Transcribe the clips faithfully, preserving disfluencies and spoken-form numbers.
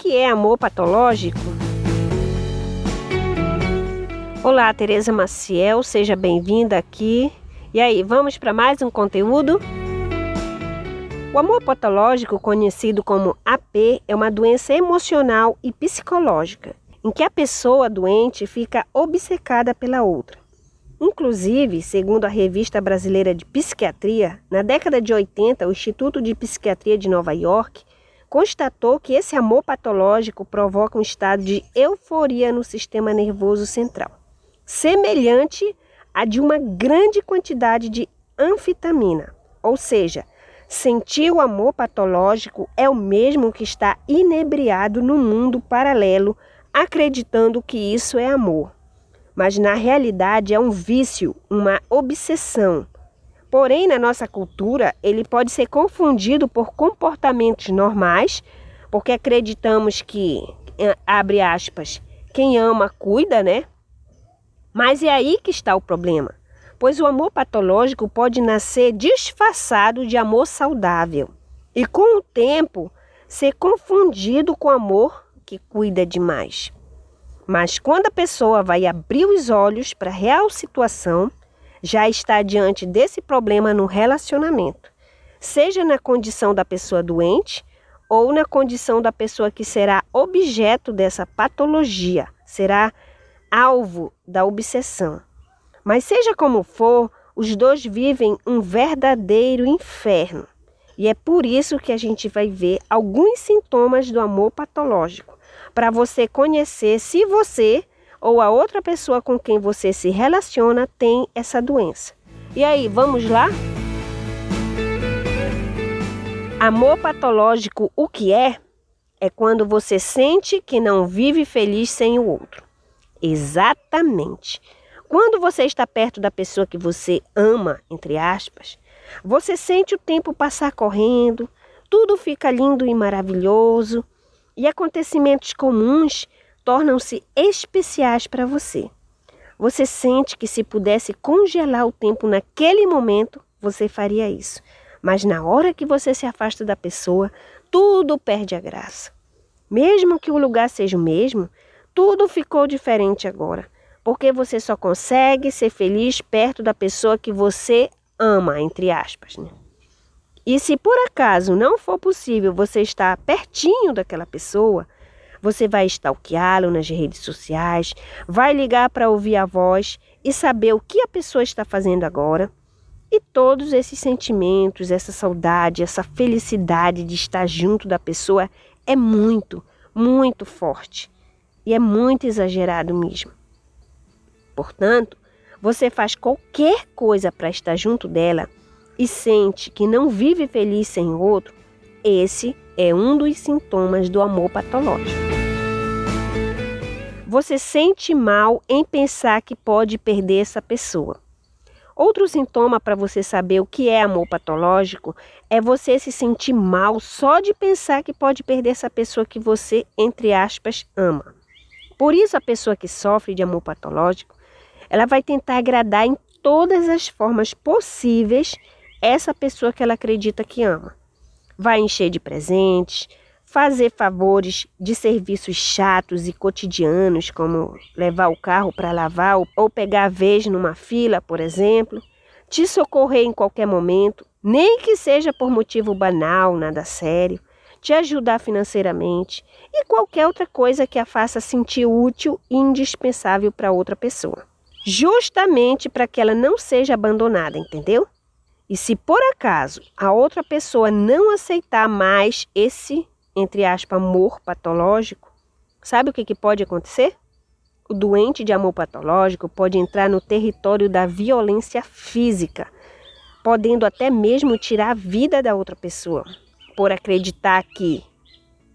que é amor patológico? Olá, Teresa Maciel, seja bem-vinda aqui. E aí, vamos para mais um conteúdo? O amor patológico, conhecido como A P, é uma doença emocional e psicológica, em que a pessoa doente fica obcecada pela outra. Inclusive, segundo a Revista Brasileira de Psiquiatria, na década de oitenta, o Instituto de Psiquiatria de Nova York constatou que esse amor patológico provoca um estado de euforia no sistema nervoso central, semelhante a de uma grande quantidade de anfetamina. Ou seja, sentir o amor patológico é o mesmo que estar inebriado no mundo paralelo, acreditando que isso é amor. Mas na realidade é um vício, uma obsessão. Porém, na nossa cultura, ele pode ser confundido por comportamentos normais, porque acreditamos que, abre aspas, quem ama cuida, né? Mas é aí que está o problema, pois o amor patológico pode nascer disfarçado de amor saudável e, com o tempo, ser confundido com amor que cuida demais. Mas quando a pessoa vai abrir os olhos para a real situação, já está diante desse problema no relacionamento, seja na condição da pessoa doente ou na condição da pessoa que será objeto dessa patologia, será alvo da obsessão. Mas seja como for, os dois vivem um verdadeiro inferno. E é por isso que a gente vai ver alguns sintomas do amor patológico, para você conhecer se você ou a outra pessoa com quem você se relaciona tem essa doença. E aí, vamos lá? Amor patológico, o que é? É quando você sente que não vive feliz sem o outro. Exatamente. Quando você está perto da pessoa que você ama, entre aspas, você sente o tempo passar correndo, tudo fica lindo e maravilhoso, e acontecimentos comuns tornam-se especiais para você. Você sente que se pudesse congelar o tempo naquele momento, você faria isso. Mas na hora que você se afasta da pessoa, tudo perde a graça. Mesmo que o lugar seja o mesmo, tudo ficou diferente agora, porque você só consegue ser feliz perto da pessoa que você ama, entre aspas, né? E se por acaso não for possível você estar pertinho daquela pessoa, você vai stalkeá-lo nas redes sociais, vai ligar para ouvir a voz e saber o que a pessoa está fazendo agora. E todos esses sentimentos, essa saudade, essa felicidade de estar junto da pessoa é muito, muito forte. E é muito exagerado mesmo. Portanto, você faz qualquer coisa para estar junto dela e sente que não vive feliz sem o outro, esse é um dos sintomas do amor patológico. Você sente mal em pensar que pode perder essa pessoa. Outro sintoma para você saber o que é amor patológico é você se sentir mal só de pensar que pode perder essa pessoa que você, entre aspas, ama. Por isso, a pessoa que sofre de amor patológico, ela vai tentar agradar em todas as formas possíveis essa pessoa que ela acredita que ama. Vai encher de presentes, fazer favores de serviços chatos e cotidianos, como levar o carro para lavar ou pegar a vez numa fila, por exemplo, te socorrer em qualquer momento, nem que seja por motivo banal, nada sério, te ajudar financeiramente e qualquer outra coisa que a faça sentir útil e indispensável para outra pessoa. Justamente para que ela não seja abandonada, entendeu? E se por acaso a outra pessoa não aceitar mais esse, entre aspas, amor patológico, sabe o que, que pode acontecer? O doente de amor patológico pode entrar no território da violência física, podendo até mesmo tirar a vida da outra pessoa, por acreditar que,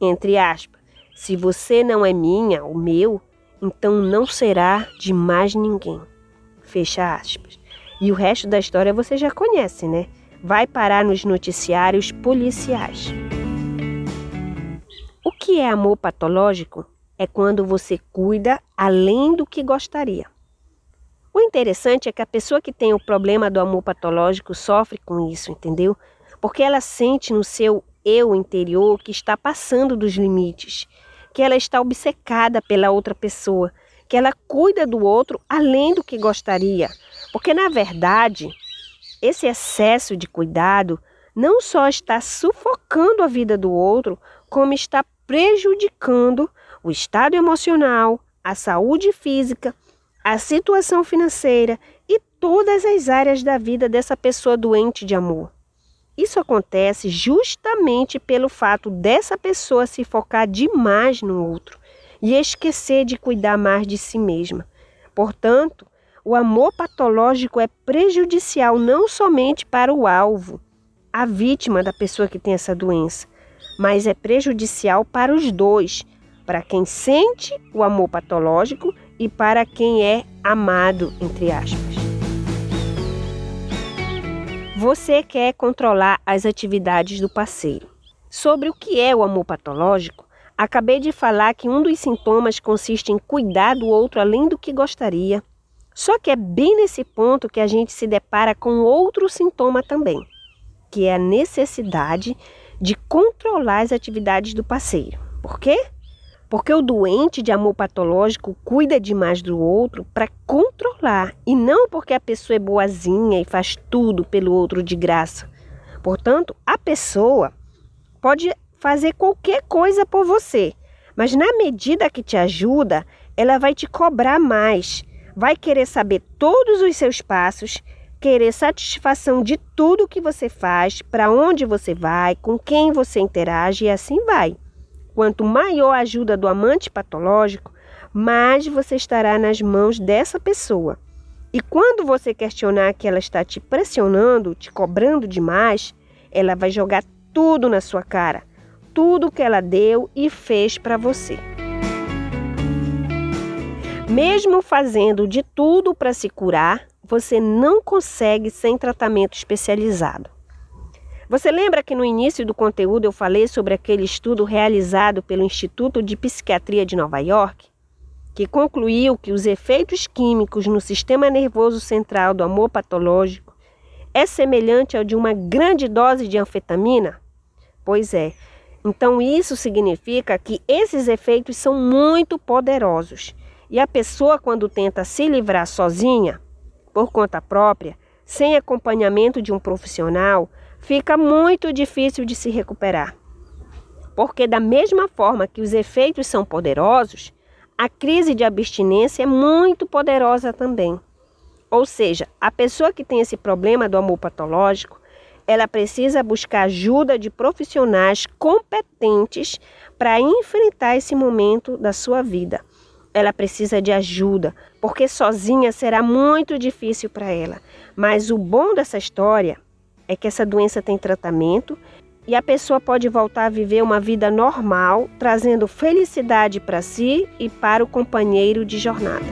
entre aspas, se você não é minha ou meu, então não será de mais ninguém. Fecha aspas. E o resto da história você já conhece, né? Vai parar nos noticiários policiais. O que é amor patológico? É quando você cuida além do que gostaria. O interessante é que a pessoa que tem o problema do amor patológico sofre com isso, entendeu? Porque ela sente no seu eu interior que está passando dos limites. que ela está obcecada pela outra pessoa, que ela cuida do outro além do que gostaria. Porque, na verdade, esse excesso de cuidado não só está sufocando a vida do outro, como está prejudicando o estado emocional, a saúde física, a situação financeira e todas as áreas da vida dessa pessoa doente de amor. Isso acontece justamente pelo fato dessa pessoa se focar demais no outro e esquecer de cuidar mais de si mesma. Portanto, o amor patológico é prejudicial não somente para o alvo, a vítima da pessoa que tem essa doença, mas é prejudicial para os dois, para quem sente o amor patológico e para quem é amado, entre aspas. Você quer controlar as atividades do parceiro. Sobre o que é o amor patológico, acabei de falar que um dos sintomas consiste em cuidar do outro além do que gostaria. Só que é bem nesse ponto que a gente se depara com outro sintoma também, que é a necessidade de controlar as atividades do parceiro. Por quê? Porque o doente de amor patológico cuida demais do outro para controlar, e não porque a pessoa é boazinha e faz tudo pelo outro de graça. Portanto, a pessoa pode fazer qualquer coisa por você, mas na medida que te ajuda, ela vai te cobrar mais, vai querer saber todos os seus passos, querer satisfação de tudo que você faz, para onde você vai, com quem você interage, e assim vai. Quanto maior a ajuda do amante patológico, mais você estará nas mãos dessa pessoa. E quando você questionar que ela está te pressionando, te cobrando demais, ela vai jogar tudo na sua cara, tudo que ela deu e fez para você. Mesmo fazendo de tudo para se curar, você não consegue sem tratamento especializado. Você lembra que no início do conteúdo eu falei sobre aquele estudo realizado pelo Instituto de Psiquiatria de Nova York, que concluiu que os efeitos químicos no sistema nervoso central do amor patológico é semelhante ao de uma grande dose de anfetamina? Pois é. Então isso significa que esses efeitos são muito poderosos. E a pessoa, quando tenta se livrar sozinha, por conta própria, sem acompanhamento de um profissional, fica muito difícil de se recuperar. Porque da mesma forma que os efeitos são poderosos, a crise de abstinência é muito poderosa também. Ou seja, a pessoa que tem esse problema do amor patológico, ela precisa buscar ajuda de profissionais competentes para enfrentar esse momento da sua vida. Ela precisa de ajuda, porque sozinha será muito difícil para ela. Mas o bom dessa história é que essa doença tem tratamento e a pessoa pode voltar a viver uma vida normal, trazendo felicidade para si e para o companheiro de jornada.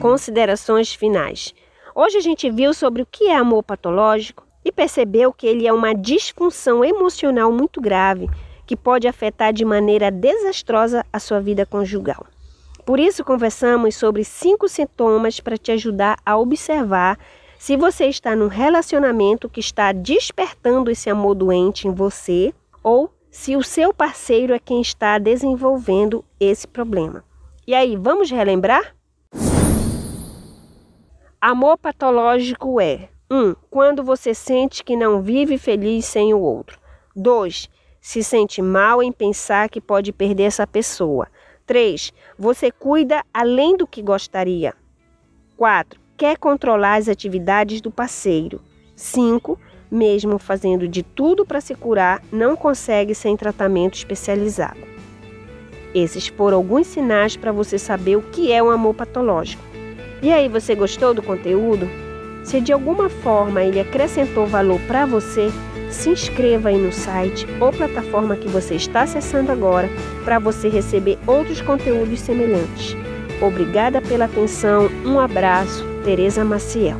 Considerações finais. Hoje a gente viu sobre o que é amor patológico e percebeu que ele é uma disfunção emocional muito grave que pode afetar de maneira desastrosa a sua vida conjugal. Por isso conversamos sobre cinco sintomas para te ajudar a observar se você está num relacionamento que está despertando esse amor doente em você, ou se o seu parceiro é quem está desenvolvendo esse problema. E aí, vamos relembrar? Amor patológico é um. Um, quando você sente que não vive feliz sem o outro. dois. Se sente mal em pensar que pode perder essa pessoa. três. Você cuida além do que gostaria. quatro. Quer controlar as atividades do parceiro. cinco. Mesmo fazendo de tudo para se curar, não consegue sem tratamento especializado. Esses foram alguns sinais para você saber o que é um amor patológico. E aí, você gostou do conteúdo? Se de alguma forma ele acrescentou valor para você, se inscreva aí no site ou plataforma que você está acessando agora para você receber outros conteúdos semelhantes. Obrigada pela atenção, um abraço, Teresa Maciel.